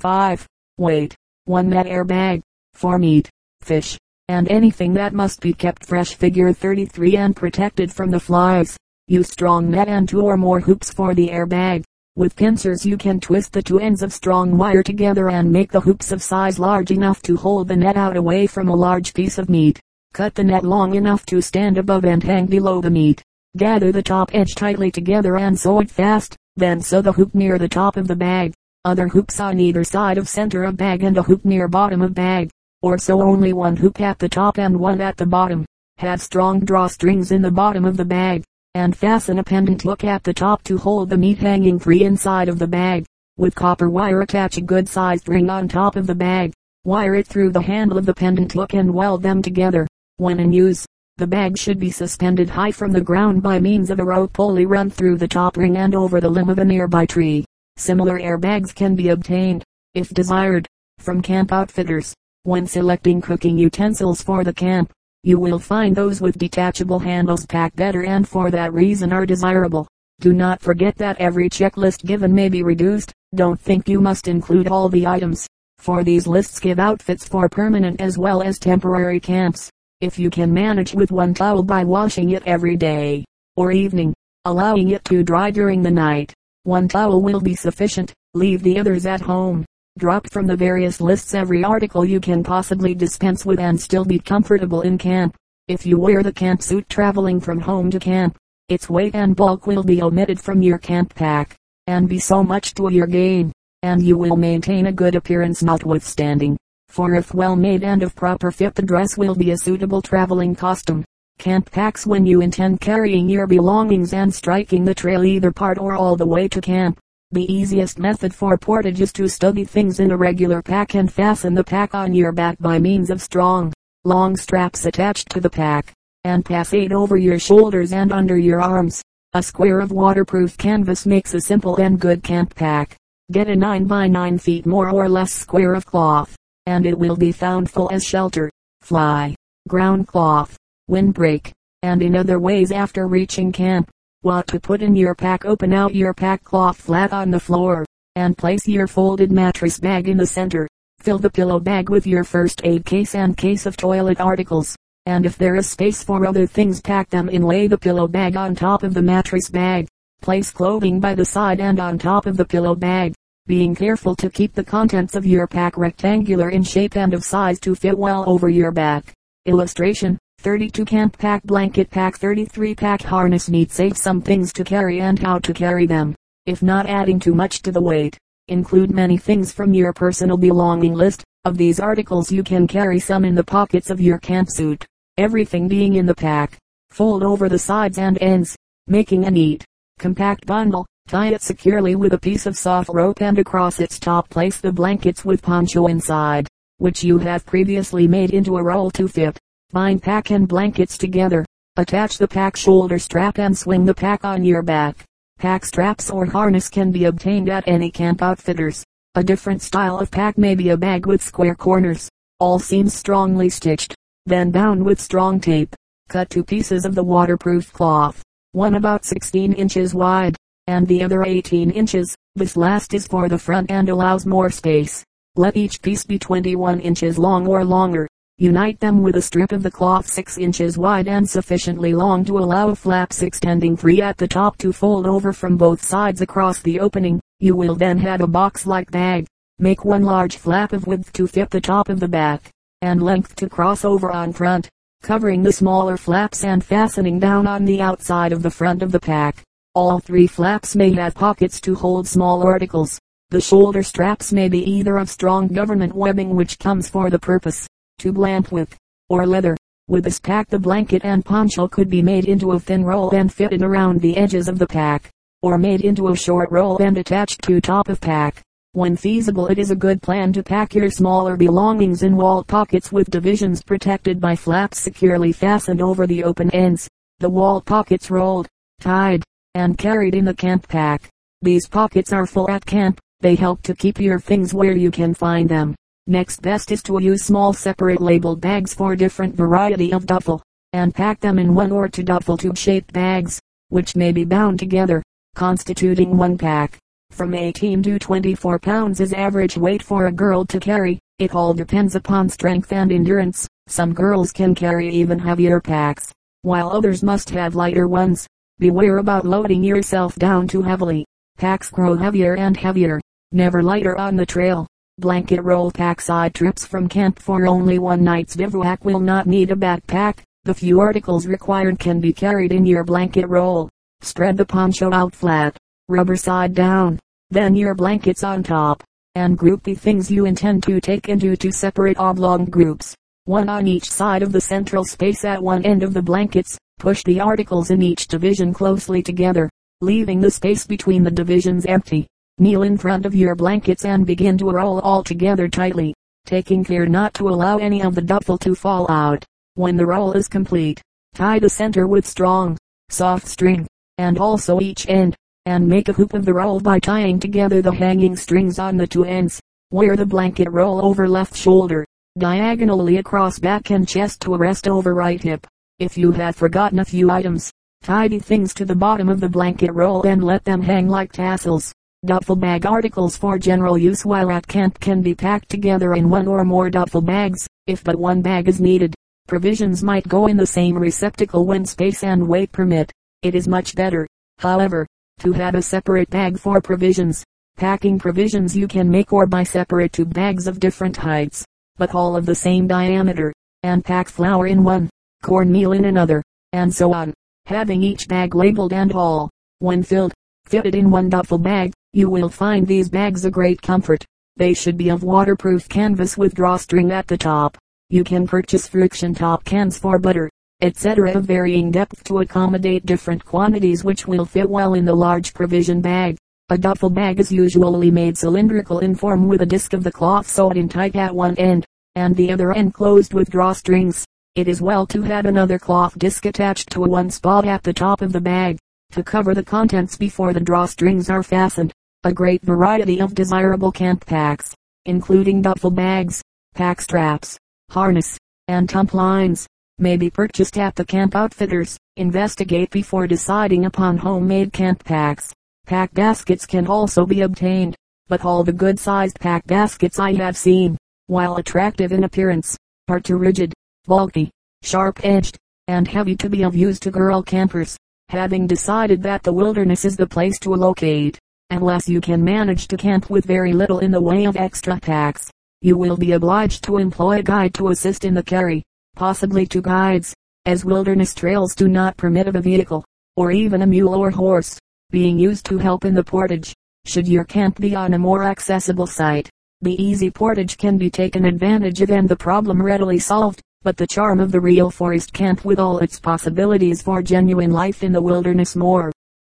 5. Weight, 1 net airbag, 4 meat, fish, and anything that must be kept fresh. Figure 33 and protected from the flies. Use strong net and 2 or more hoops for the airbag. With pincers you can twist the 2 ends of strong wire together and make the hoops of size large enough to hold the net out away from a large piece of meat. Cut the net long enough to stand above and hang below the meat. Gather the top edge tightly together and sew it fast, then sew the hoop near the top of the bag. Other hoops on either side of center of bag and a hoop near bottom of bag. Or sew only 1 hoop at the top and 1 at the bottom. Have strong drawstrings in the bottom of the bag, and fasten a pendant hook at the top to hold the meat hanging free inside of the bag. With copper wire attach a good sized ring on top of the bag. Wire it through the handle of the pendant hook and weld them together. When in use, the bag should be suspended high from the ground by means of a rope pulley run through the top ring and over the limb of a nearby tree. Similar airbags can be obtained, if desired, from camp outfitters. When selecting cooking utensils for the camp, you will find those with detachable handles pack better and for that reason are desirable. Do not forget that every checklist given may be reduced. Don't think you must include all the items, for these lists give outfits for permanent as well as temporary camps. If you can manage with 1 towel by washing it every day, or evening, allowing it to dry during the night, 1 towel will be sufficient. Leave the others at home. Drop from the various lists every article you can possibly dispense with and still be comfortable in camp. If you wear the camp suit traveling from home to camp, its weight and bulk will be omitted from your camp pack, and be so much to your gain, and you will maintain a good appearance notwithstanding. For if well made and of proper fit, the dress will be a suitable traveling costume. Camp packs, when you intend carrying your belongings and striking the trail either part or all the way to camp. The easiest method for portage is to study things in a regular pack and fasten the pack on your back by means of strong, long straps attached to the pack, and passate over your shoulders and under your arms. A square of waterproof canvas makes a simple and good camp pack. Get a 9 by 9 feet more or less square of cloth, and it will be found full as shelter, fly, ground cloth, windbreak, and in other ways. After reaching camp, what to put in your pack: open out your pack cloth flat on the floor, and place your folded mattress bag in the center. Fill the pillow bag with your first aid case and case of toilet articles, and if there is space for other things, pack them in. Lay the pillow bag on top of the mattress bag. Place clothing by the side and on top of the pillow bag, being careful to keep the contents of your pack rectangular in shape and of size to fit well over your back. Illustration: 32 Camp Pack Blanket Pack. 33 Pack Harness Meat. Save some things to carry and how to carry them. If not adding too much to the weight, include many things from your personal belonging list. Of these articles you can carry some in the pockets of your camp suit. Everything being in the pack, fold over the sides and ends, making a neat, compact bundle. Tie it securely with a piece of soft rope, and across its top place the blankets with poncho inside, which you have previously made into a roll to fit. Bind pack and blankets together. Attach the pack shoulder strap and swing the pack on your back. Pack straps or harness can be obtained at any camp outfitters. A different style of pack may be a bag with square corners, all seams strongly stitched, then bound with strong tape. Cut 2 pieces of the waterproof cloth, one about 16 inches wide, and the other 18 inches, this last is for the front and allows more space. Let each piece be 21 inches long or longer. Unite them with a strip of the cloth 6 inches wide and sufficiently long to allow flaps extending free at the top to fold over from both sides across the opening. You will then have a box-like bag. Make 1 large flap of width to fit the top of the back, and length to cross over on front, covering the smaller flaps and fastening down on the outside of the front of the pack. All 3 flaps may have pockets to hold small articles. The shoulder straps may be either of strong government webbing, which comes for the purpose, to blankwick, or leather. With this pack the blanket and poncho could be made into a thin roll and fitted around the edges of the pack, or made into a short roll and attached to top of pack. When feasible, it is a good plan to pack your smaller belongings in wall pockets with divisions protected by flaps securely fastened over the open ends. The wall pockets rolled, tied, and carried in the camp pack. These pockets are full at camp. They help to keep your things where you can find them. Next best is to use small separate labeled bags for different variety of duffel, and pack them in 1 or 2 duffel tube shaped bags, which may be bound together, constituting 1 pack. From 18 to 24 pounds is average weight for a girl to carry. It all depends upon strength and endurance. Some girls can carry even heavier packs, while others must have lighter ones. Beware about loading yourself down too heavily. Packs grow heavier and heavier, never lighter on the trail. Blanket roll pack side trips from camp for only one night's bivouac will not need a backpack. The few articles required can be carried in your blanket roll. Spread the poncho out flat, rubber side down, then your blankets on top, and group the things you intend to take into two separate oblong groups, one on each side of the central space at one end of the blankets. Push the articles in each division closely together, leaving the space between the divisions empty. Kneel in front of your blankets and begin to roll all together tightly, taking care not to allow any of the duffel to fall out. When the roll is complete, tie the center with strong, soft string, and also each end, and make a hoop of the roll by tying together the hanging strings on the two ends. Wear the blanket roll over left shoulder, diagonally across back and chest to rest over right hip. If you have forgotten a few items, tie the things to the bottom of the blanket roll and let them hang like tassels. Duffel bag articles for general use while at camp can be packed together in one or more duffel bags, if but one bag is needed. Provisions might go in the same receptacle when space and weight permit. It is much better, however, to have a separate bag for provisions. Packing provisions you can make or buy separate two bags of different heights, but all of the same diameter, and pack flour in one, cornmeal in another, and so on, having each bag labeled and all, when filled, fitted in one duffel bag. You will find these bags a great comfort. They should be of waterproof canvas with drawstring at the top. You can purchase friction top cans for butter, etc. of varying depth to accommodate different quantities which will fit well in the large provision bag. A duffel bag is usually made cylindrical in form with a disc of the cloth sewed in tight at one end, and the other end closed with drawstrings. It is well to have another cloth disc attached to one spot at the top of the bag, to cover the contents before the drawstrings are fastened. A great variety of desirable camp packs, including duffel bags, pack straps, harness, and tump lines, may be purchased at the camp outfitters. Investigate before deciding upon homemade camp packs. Pack baskets can also be obtained, but all the good-sized pack baskets I have seen, while attractive in appearance, are too rigid, bulky, sharp-edged, and heavy to be of use to girl campers. Having decided that the wilderness is the place to locate, unless you can manage to camp with very little in the way of extra packs, you will be obliged to employ a guide to assist in the carry, possibly two guides, as wilderness trails do not permit of a vehicle, or even a mule or horse, being used to help in the portage. Should your camp be on a more accessible site, the easy portage can be taken advantage of and the problem readily solved, but the charm of the real forest camp with all its possibilities for genuine life in the wilderness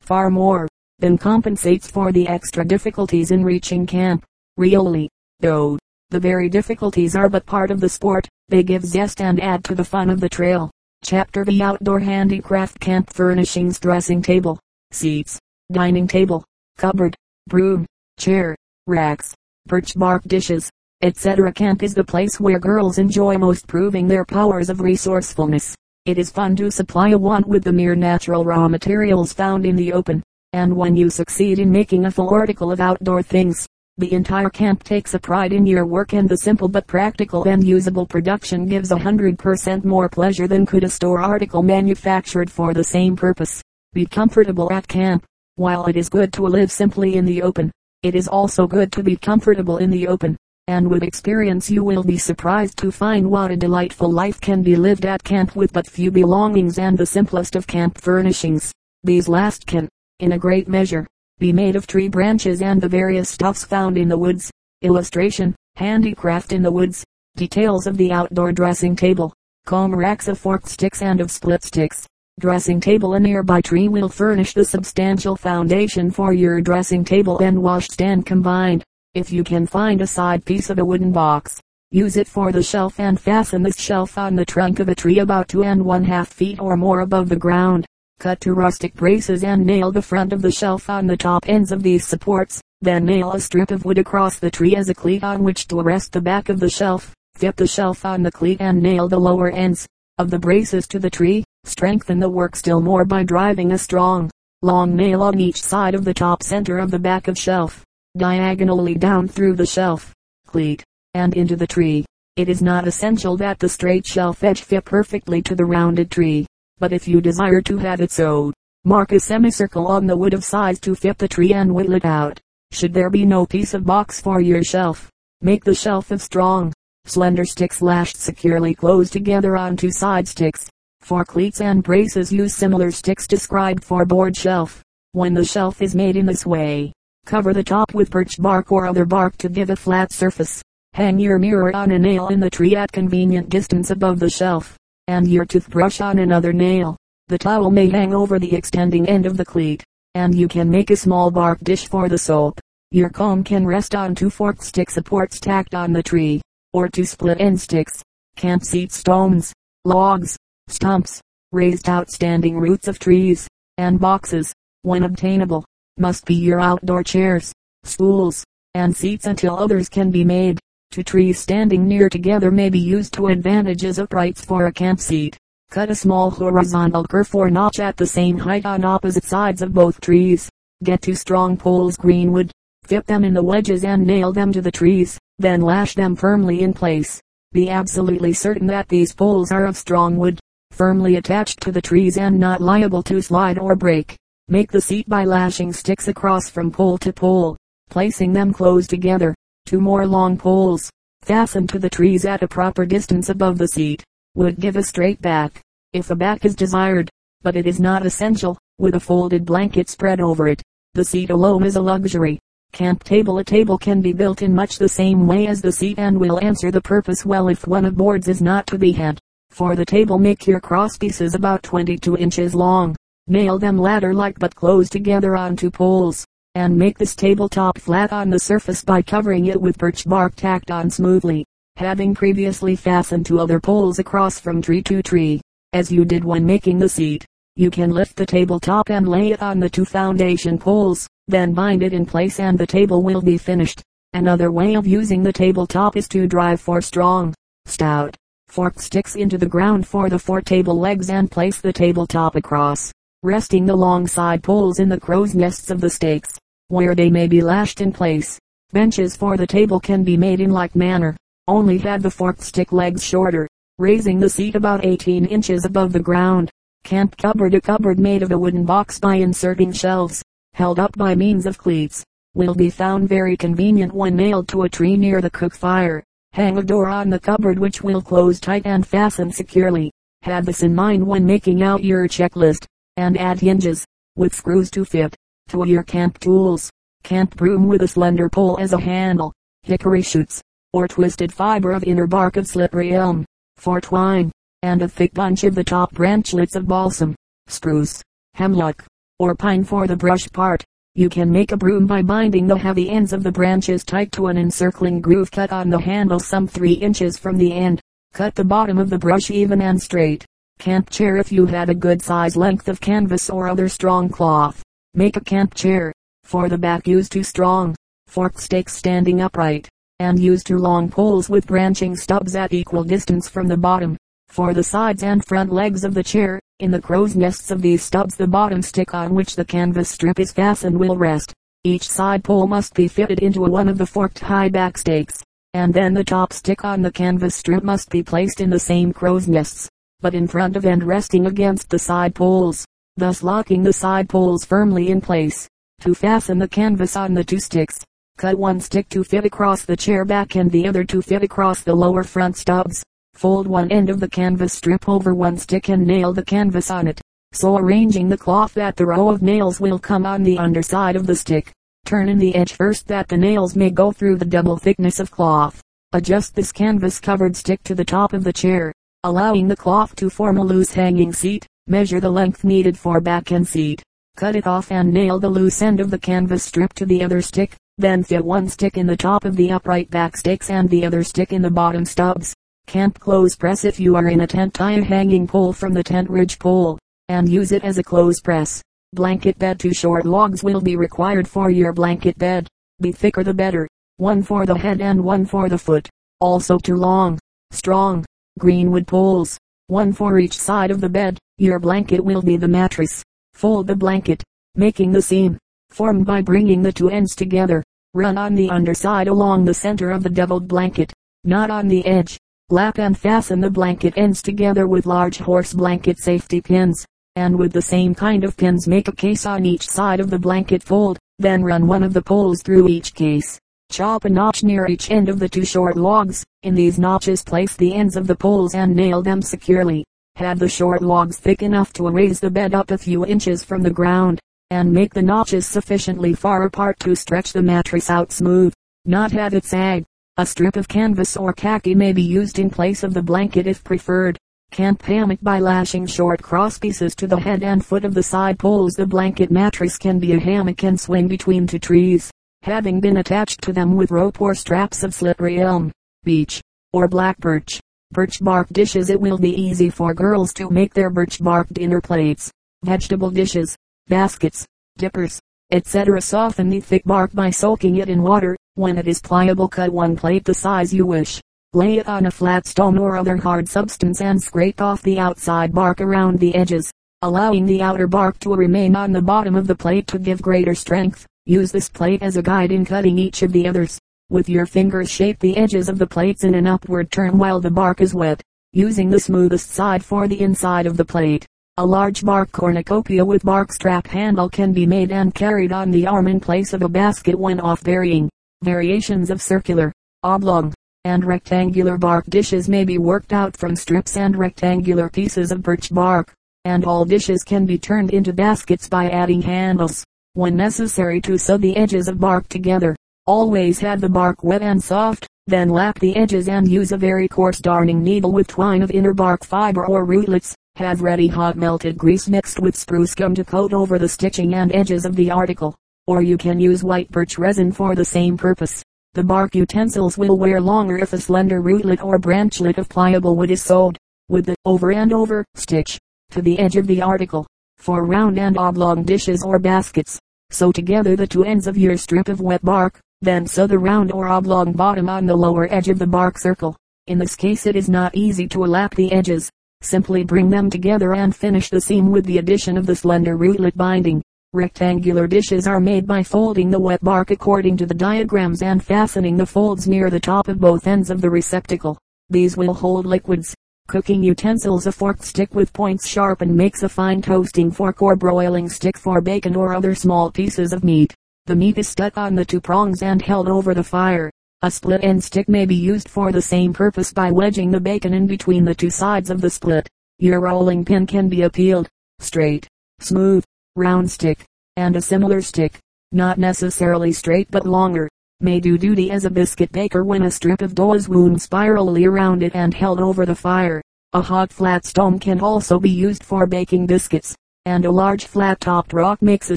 far more, then compensates for the extra difficulties in reaching camp. Really, though, the very difficulties are but part of the sport. They give zest and add to the fun of the trail. Chapter V. Outdoor Handicraft. Camp furnishings. Dressing table, seats, dining table, cupboard, broom, chair, racks, birch bark dishes, etc. Camp is the place where girls enjoy most, proving their powers of resourcefulness. It is fun to supply a want with the mere natural raw materials found in the open, and when you succeed in making a full article of outdoor things, the entire camp takes a pride in your work, and the simple but practical and usable production gives 100% more pleasure than could a store article manufactured for the same purpose. Be comfortable at camp. While it is good to live simply in the open, it is also good to be comfortable in the open, and with experience you will be surprised to find what a delightful life can be lived at camp with but few belongings and the simplest of camp furnishings. These last can, in a great measure, be made of tree branches and the various stuffs found in the woods. Illustration: handicraft in the woods. Details of the outdoor dressing table, comb racks of fork sticks and of split sticks. Dressing table: a nearby tree will furnish the substantial foundation for your dressing table and washstand combined. If you can find a side piece of a wooden box, use it for the shelf and fasten this shelf on the trunk of a tree about 2½ feet or more above the ground. Cut two rustic braces and nail the front of the shelf on the top ends of these supports, then nail a strip of wood across the tree as a cleat on which to rest the back of the shelf. Fit the shelf on the cleat and nail the lower ends of the braces to the tree. Strengthen the work still more by driving a strong, long nail on each side of the top center of the back of shelf, diagonally down through the shelf, cleat, and into the tree. It is not essential that the straight shelf edge fit perfectly to the rounded tree, but if you desire to have it sewed, mark a semicircle on the wood of size to fit the tree and whittle it out. Should there be no piece of box for your shelf, make the shelf of strong, slender sticks lashed securely close together on two side sticks. For cleats and braces use similar sticks described for board shelf. When the shelf is made in this way, cover the top with birch bark or other bark to give a flat surface. Hang your mirror on a nail in the tree at convenient distance above the shelf, and your toothbrush on another nail. The towel may hang over the extending end of the cleat, and you can make a small bark dish for the soap. Your comb can rest on two forked stick supports tacked on the tree, or two split end sticks, camp seat stones, logs, stumps, raised outstanding roots of trees, and boxes, when obtainable, must be your outdoor chairs, stools, and seats until others can be made. Two trees standing near together may be used to advantage as uprights for a camp seat. Cut a small horizontal curve or notch at the same height on opposite sides of both trees. Get two strong poles green wood, fit them in the wedges and nail them to the trees, then lash them firmly in place. Be absolutely certain that these poles are of strong wood, firmly attached to the trees and not liable to slide or break. Make the seat by lashing sticks across from pole to pole, placing them close together. Two more long poles, fastened to the trees at a proper distance above the seat, would give a straight back, if a back is desired, but it is not essential, with a folded blanket spread over it. The seat alone is a luxury. Camp table. A table can be built in much the same way as the seat and will answer the purpose well if one of boards is not to be had. For the table, make your crosspieces about 22 inches long, nail them ladder-like but close together on two poles, and make this tabletop flat on the surface by covering it with birch bark tacked on smoothly, having previously fastened two other poles across from tree to tree, as you did when making the seat. You can lift the tabletop and lay it on the two foundation poles, then bind it in place and the table will be finished. Another way of using the tabletop is to drive four strong, stout, forked sticks into the ground for the four table legs and place the tabletop across, resting the long side poles in the crow's nests of the stakes, where they may be lashed in place. Benches for the table can be made in like manner, only have the forked stick legs shorter, raising the seat about 18 inches above the ground. Camp cupboard. A cupboard made of a wooden box by inserting shelves, held up by means of cleats, will be found very convenient when nailed to a tree near the cook fire. Hang a door on the cupboard which will close tight and fasten securely. Have this in mind when making out your checklist, and add hinges, with screws to fit, to your camp tools. Camp broom with a slender pole as a handle, hickory shoots, or twisted fiber of inner bark of slippery elm, for twine, and a thick bunch of the top branchlets of balsam, spruce, hemlock, or pine for the brush part. You can make a broom by binding the heavy ends of the branches tight to an encircling groove cut on the handle some 3 inches from the end. Cut the bottom of the brush even and straight. Camp chair. If you have a good size length of canvas or other strong cloth, make a camp chair. For the back, use two strong, forked stakes standing upright, and use two long poles with branching stubs at equal distance from the bottom. For the sides and front legs of the chair, in the crow's nests of these stubs the bottom stick on which the canvas strip is fastened will rest. Each side pole must be fitted into one of the forked high back stakes, and then the top stick on the canvas strip must be placed in the same crow's nests, but in front of and resting against the side poles, thus locking the side poles firmly in place. To fasten the canvas on the two sticks, cut one stick to fit across the chair back and the other to fit across the lower front stubs. Fold one end of the canvas strip over one stick and nail the canvas on it, so arranging the cloth that the row of nails will come on the underside of the stick. Turn in the edge first that the nails may go through the double thickness of cloth. Adjust this canvas-covered stick to the top of the chair, allowing the cloth to form a loose hanging seat. Measure the length needed for back and seat. Cut it off and nail the loose end of the canvas strip to the other stick, then fit one stick in the top of the upright back stakes and the other stick in the bottom stubs. Camp clothes press. If you are in a tent, tie a hanging pole from the tent ridge pole, and use it as a clothes press. Blanket bed. Two short logs will be required for your blanket bed. The thicker the better, one for the head and one for the foot. Also two long, strong, greenwood poles, one for each side of the bed. Your blanket will be the mattress. Fold the blanket, making the seam, formed by bringing the two ends together, run on the underside along the center of the doubled blanket, not on the edge. Lap and fasten the blanket ends together with large horse blanket safety pins, and with the same kind of pins make a case on each side of the blanket fold, then run one of the poles through each case. Chop a notch near each end of the two short logs. In these notches place the ends of the poles and nail them securely. Have the short logs thick enough to raise the bed up a few inches from the ground, and make the notches sufficiently far apart to stretch the mattress out smooth, not have it sag. A strip of canvas or khaki may be used in place of the blanket if preferred. Camp hammock by lashing short cross pieces to the head and foot of the side poles. The blanket mattress can be a hammock and swing between two trees, having been attached to them with rope or straps of slippery elm, beech, or black birch. Birch bark dishes. It will be easy for girls to make their birch bark dinner plates, vegetable dishes, baskets, dippers, etc. Soften the thick bark by soaking it in water. When it is pliable, cut one plate the size you wish. Lay it on a flat stone or other hard substance and scrape off the outside bark around the edges, allowing the outer bark to remain on the bottom of the plate to give greater strength. Use this plate as a guide in cutting each of the others. With your fingers shape the edges of the plates in an upward turn while the bark is wet, using the smoothest side for the inside of the plate. A large bark cornucopia with bark strap handle can be made and carried on the arm in place of a basket when off varying. Variations of circular, oblong, and rectangular bark dishes may be worked out from strips and rectangular pieces of birch bark, and all dishes can be turned into baskets by adding handles, when necessary, to sew the edges of bark together. Always have the bark wet and soft, then lap the edges and use a very coarse darning needle with twine of inner bark fiber or rootlets. Have ready hot melted grease mixed with spruce gum to coat over the stitching and edges of the article, or you can use white birch resin for the same purpose. The bark utensils will wear longer if a slender rootlet or branchlet of pliable wood is sewed, with the over and over stitch, to the edge of the article. For round and oblong dishes or baskets, sew together the two ends of your strip of wet bark, then sew the round or oblong bottom on the lower edge of the bark circle. In this case it is not easy to lap the edges. Simply bring them together and finish the seam with the addition of the slender rootlet binding. Rectangular dishes are made by folding the wet bark according to the diagrams and fastening the folds near the top of both ends of the receptacle. These will hold liquids. Cooking utensils. A fork stick with points sharpened makes a fine toasting fork or broiling stick for bacon or other small pieces of meat. The meat is stuck on the two prongs and held over the fire. A split end stick may be used for the same purpose by wedging the bacon in between the two sides of the split. Your rolling pin can be a peeled, straight, smooth, round stick, and a similar stick, not necessarily straight but longer, may do duty as a biscuit baker when a strip of dough is wound spirally around it and held over the fire. A hot flat stone can also be used for baking biscuits, and a large flat-topped rock makes a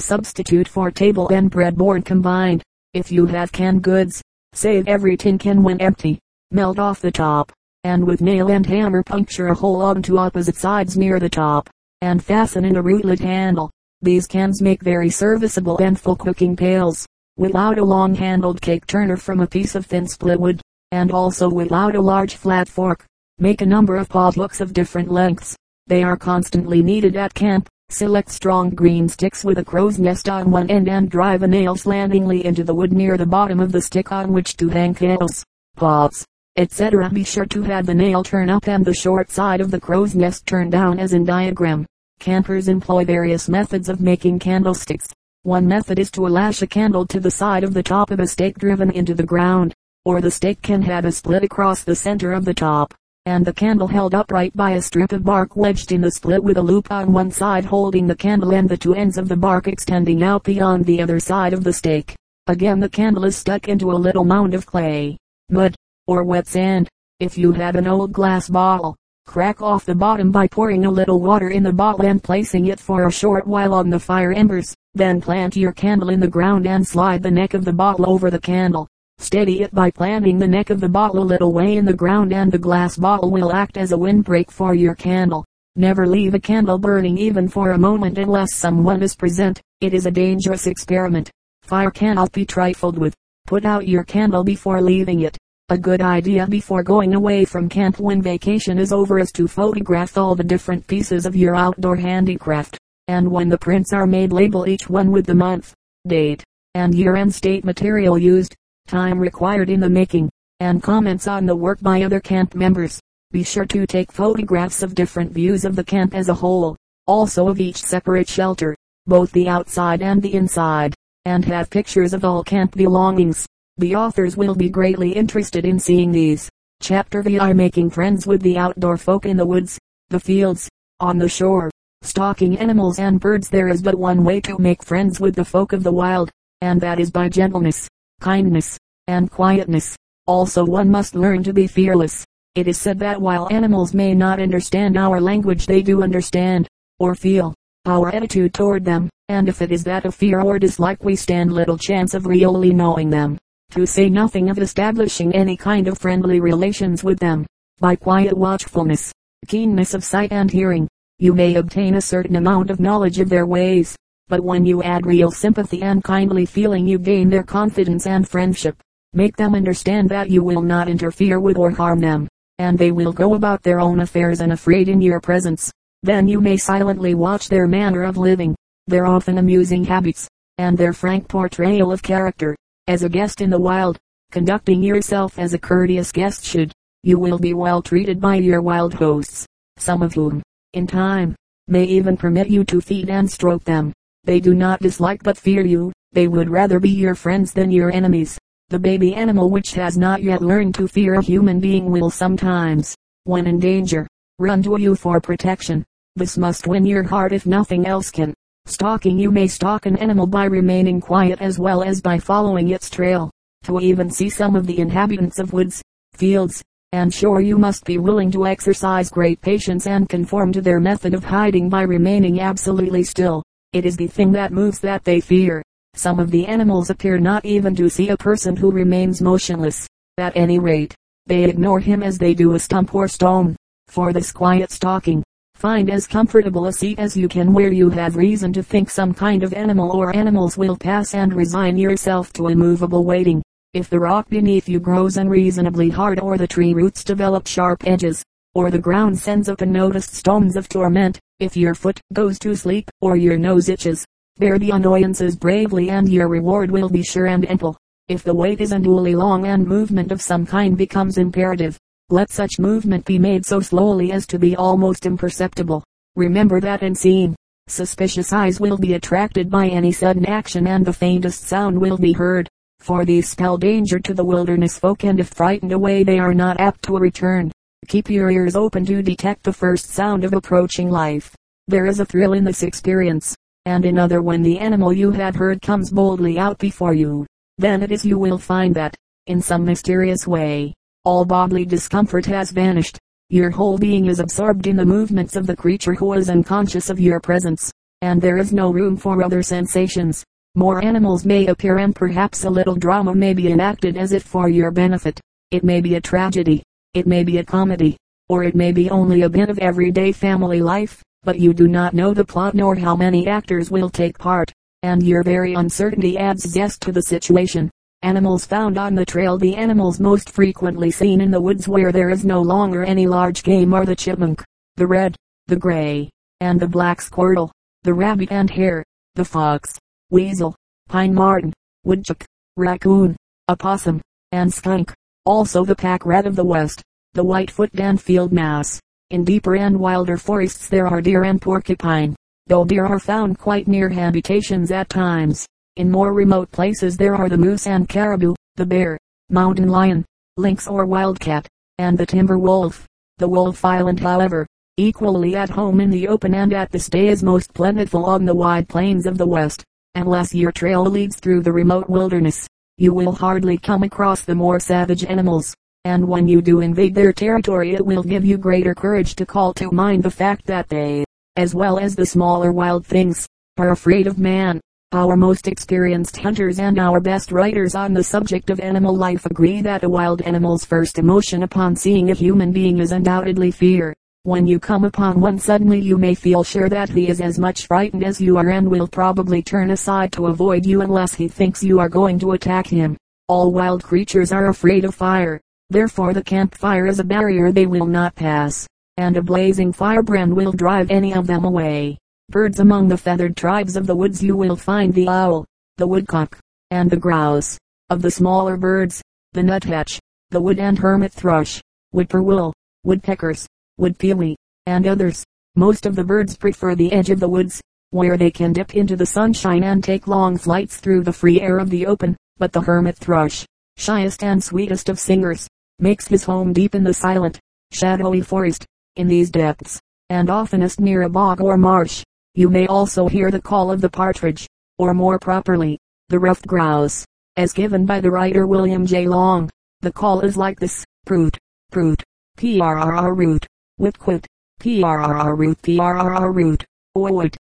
substitute for table and breadboard combined. If you have canned goods, save every tin can when empty, melt off the top, and with nail and hammer puncture a hole on two opposite sides near the top, and fasten in a rootlet handle. These cans make very serviceable and full cooking pails. Whittle out a long-handled cake turner from a piece of thin split wood, and also whittle out a large flat fork. Make a number of pothooks of different lengths. They are constantly needed at camp. Select strong green sticks with a crow's nest on one end and drive a nail slantingly into the wood near the bottom of the stick on which to hang kettles, pots, etc. Be sure to have the nail turn up and the short side of the crow's nest turn down as in diagram. Campers employ various methods of making candlesticks. One method is to lash a candle to the side of the top of a stake driven into the ground, or the stake can have a split across the center of the top, and the candle held upright by a strip of bark wedged in the split with a loop on one side holding the candle and the two ends of the bark extending out beyond the other side of the stake. Again, the candle is stuck into a little mound of clay, mud, or wet sand. If you have an old glass bottle, crack off the bottom by pouring a little water in the bottle and placing it for a short while on the fire embers, then plant your candle in the ground and slide the neck of the bottle over the candle. Steady it by planting the neck of the bottle a little way in the ground and the glass bottle will act as a windbreak for your candle. Never leave a candle burning even for a moment unless someone is present. It is a dangerous experiment. Fire cannot be trifled with. Put out your candle before leaving it. A good idea before going away from camp when vacation is over is to photograph all the different pieces of your outdoor handicraft. and when the prints are made, label each one with the month, date, and year-end state material used, time required in the making, and comments on the work by other camp members. Be sure to take photographs of different views of the camp as a whole, also of each separate shelter, both the outside and the inside, and have pictures of all camp belongings. The authors will be greatly interested in seeing these. Chapter VR Making Friends with the Outdoor Folk in the Woods, the Fields, on the Shore, Stalking Animals and Birds. There is but one way to make friends with the folk of the wild, and that is by gentleness, kindness, and quietness. Also one must learn to be fearless. It is said that while animals may not understand our language, they do understand, or feel, our attitude toward them, and if it is that of fear or dislike, we stand little chance of really knowing them, to say nothing of establishing any kind of friendly relations with them. By quiet watchfulness, keenness of sight and hearing, you may obtain a certain amount of knowledge of their ways, but when you add real sympathy and kindly feeling, you gain their confidence and friendship. Make them understand that you will not interfere with or harm them, and they will go about their own affairs unafraid in your presence. Then you may silently watch their manner of living, their often amusing habits, and their frank portrayal of character. As a guest in the wild, conducting yourself as a courteous guest should, you will be well treated by your wild hosts, some of whom, in time, may even permit you to feed and stroke them. They do not dislike but fear you. They would rather be your friends than your enemies. The baby animal which has not yet learned to fear a human being will sometimes, when in danger, run to you for protection. This must win your heart if nothing else can. Stalking. You may stalk an animal by remaining quiet as well as by following its trail. To even see some of the inhabitants of woods, fields, and shore, you must be willing to exercise great patience and conform to their method of hiding by remaining absolutely still. It is the thing that moves that they fear. Some of the animals appear not even to see a person who remains motionless. At any rate, they ignore him as they do a stump or stone. For this quiet stalking, find as comfortable a seat as you can where you have reason to think some kind of animal or animals will pass, and resign yourself to immovable waiting. If the rock beneath you grows unreasonably hard, or the tree roots develop sharp edges, or the ground sends up unnoticed storms of torment, if your foot goes to sleep or your nose itches, bear the annoyances bravely and your reward will be sure and ample. If the wait is unduly long and movement of some kind becomes imperative, let such movement be made so slowly as to be almost imperceptible. Remember that unseen, suspicious eyes will be attracted by any sudden action, and the faintest sound will be heard, for these spell danger to the wilderness folk, and if frightened away they are not apt to return. Keep your ears open to detect the first sound of approaching life. There is a thrill in this experience, and another when the animal you had heard comes boldly out before you. Then it is you will find that, in some mysterious way, all bodily discomfort has vanished. Your whole being is absorbed in the movements of the creature who is unconscious of your presence, and there is no room for other sensations. More animals may appear, and perhaps a little drama may be enacted as if for your benefit. It may be a tragedy, it may be a comedy, or it may be only a bit of everyday family life, but you do not know the plot nor how many actors will take part, and your very uncertainty adds zest to the situation. Animals found on the trail. The animals most frequently seen in the woods where there is no longer any large game are the chipmunk, the red, the gray, and the black squirrel, the rabbit and hare, the fox, weasel, pine marten, woodchuck, raccoon, opossum, and skunk. Also the pack rat of the west, the white-footed and field mouse. In deeper and wilder forests there are deer and porcupine, though deer are found quite near habitations at times. In more remote places there are the moose and caribou, the bear, mountain lion, lynx or wildcat, and the timber wolf. The wolf island, however, equally at home in the open and at this day is most plentiful on the wide plains of the west. Unless your trail leads through the remote wilderness, you will hardly come across the more savage animals, and when you do invade their territory it will give you greater courage to call to mind the fact that they, as well as the smaller wild things, are afraid of man. Our most experienced hunters and our best writers on the subject of animal life agree that a wild animal's first emotion upon seeing a human being is undoubtedly fear. When you come upon one suddenly, you may feel sure that he is as much frightened as you are, and will probably turn aside to avoid you unless he thinks you are going to attack him. All wild creatures are afraid of fire, therefore the campfire is a barrier they will not pass, and a blazing firebrand will drive any of them away. Birds among the feathered tribes of the woods you will find the owl, the woodcock, and the grouse. Of the smaller birds, the nuthatch, the wood and hermit thrush, whippoorwill, woodpeckers, woodpeely, and others. Most of the birds prefer the edge of the woods, where they can dip into the sunshine and take long flights through the free air of the open, but the hermit thrush, shyest and sweetest of singers, makes his home deep in the silent, shadowy forest. In these depths, and oftenest near a bog or marsh, you may also hear the call of the partridge, or more properly, the ruffed grouse, as given by the writer William J. Long. The call is like this: proot, proot, prrr root, whipquit, prrr root, oit,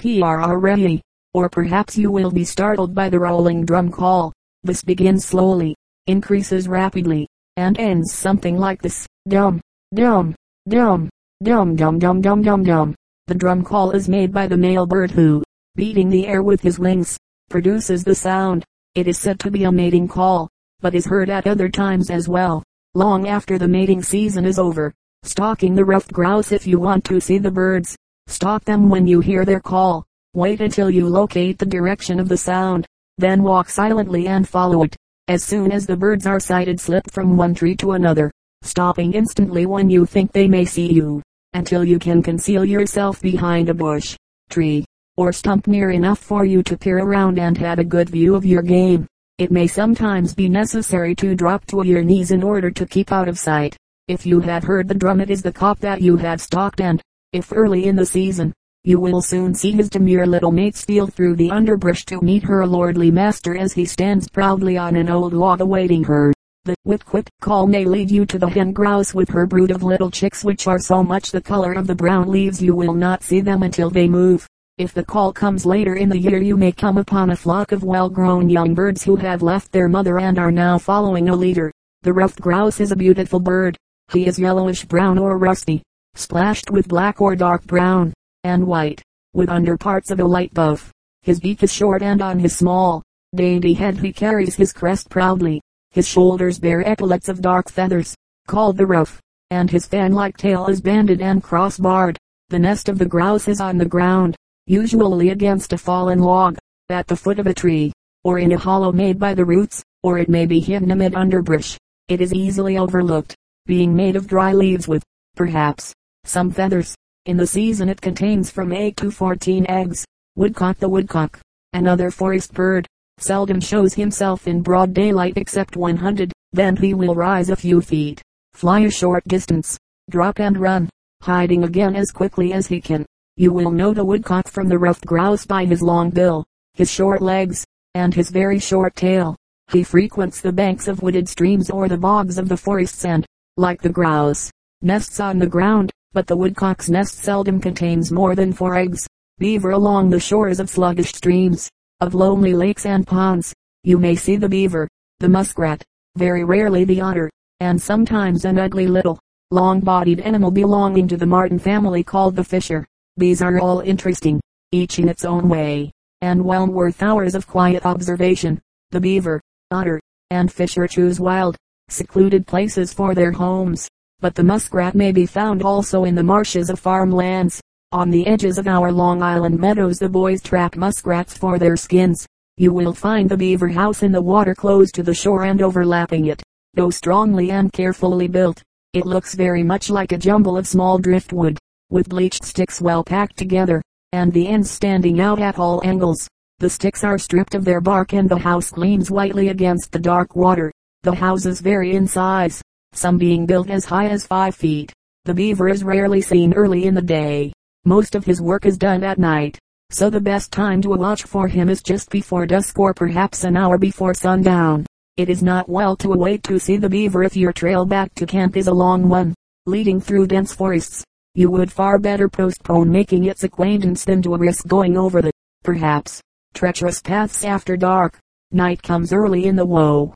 prrr. Or perhaps you will be startled by the rolling drum call. This begins slowly, increases rapidly, and ends something like this: dum, dum, dum, dum, dum, dum, dum, dum, dum. The drum call is made by the male bird who, beating the air with his wings, produces the sound. It is said to be a mating call, but is heard at other times as well, long after the mating season is over. Stalking the ruffed grouse: if you want to see the birds, stalk them when you hear their call. Wait until you locate the direction of the sound, then walk silently and follow it. As soon as the birds are sighted, slip from one tree to another, stopping instantly when you think they may see you, until you can conceal yourself behind a bush, tree, or stump near enough for you to peer around and have a good view of your game. It may sometimes be necessary to drop to your knees in order to keep out of sight. If you had heard the drum, it is the cock that you had stalked, and, if early in the season, you will soon see his demure little mate steal through the underbrush to meet her lordly master as he stands proudly on an old log awaiting her. The whipquit call may lead you to the hen grouse with her brood of little chicks, which are so much the color of the brown leaves you will not see them until they move. If the call comes later in the year, you may come upon a flock of well-grown young birds who have left their mother and are now following a leader. The ruffed grouse is a beautiful bird. He is yellowish-brown or rusty, splashed with black or dark brown, and white, with underparts of a light buff. His beak is short, and on his small, dainty head he carries his crest proudly. His shoulders bear epaulets of dark feathers, called the ruff, and his fan-like tail is banded and cross-barred. The nest of the grouse is on the ground, usually against a fallen log, at the foot of a tree, or in a hollow made by the roots, or it may be hidden amid underbrush. It is easily overlooked, being made of dry leaves with, perhaps, some feathers. In the season it contains from 8 to 14 eggs. Woodcock: the woodcock, another forest bird, seldom shows himself in broad daylight except when hunted. Then he will rise a few feet, fly a short distance, drop and run, hiding again as quickly as he can. You will know the woodcock from the ruffed grouse by his long bill, his short legs, and his very short tail. He frequents the banks of wooded streams or the bogs of the forests and, like the grouse, nests on the ground, but the woodcock's nest seldom contains more than 4 eggs. Beaver: along the shores of sluggish streams, of lonely lakes and ponds, you may see the beaver, the muskrat, very rarely the otter, and sometimes an ugly little, long-bodied animal belonging to the martin family called the fisher. These are all interesting, each in its own way, and well worth hours of quiet observation. The beaver, otter, and fisher choose wild, secluded places for their homes, but the muskrat may be found also in the marshes of farmlands. On the edges of our Long Island meadows the boys trap muskrats for their skins. You will find the beaver house in the water close to the shore and overlapping it. Though strongly and carefully built, it looks very much like a jumble of small driftwood, with bleached sticks well packed together, and the ends standing out at all angles. The sticks are stripped of their bark and the house gleams whitely against the dark water. The houses vary in size, some being built as high as 5 feet. The beaver is rarely seen early in the day. Most of his work is done at night, so the best time to watch for him is just before dusk or perhaps an hour before sundown. It is not well to wait to see the beaver if your trail back to camp is a long one, leading through dense forests. You would far better postpone making its acquaintance than to risk going over the, perhaps, treacherous paths after dark. Night comes early in the woe,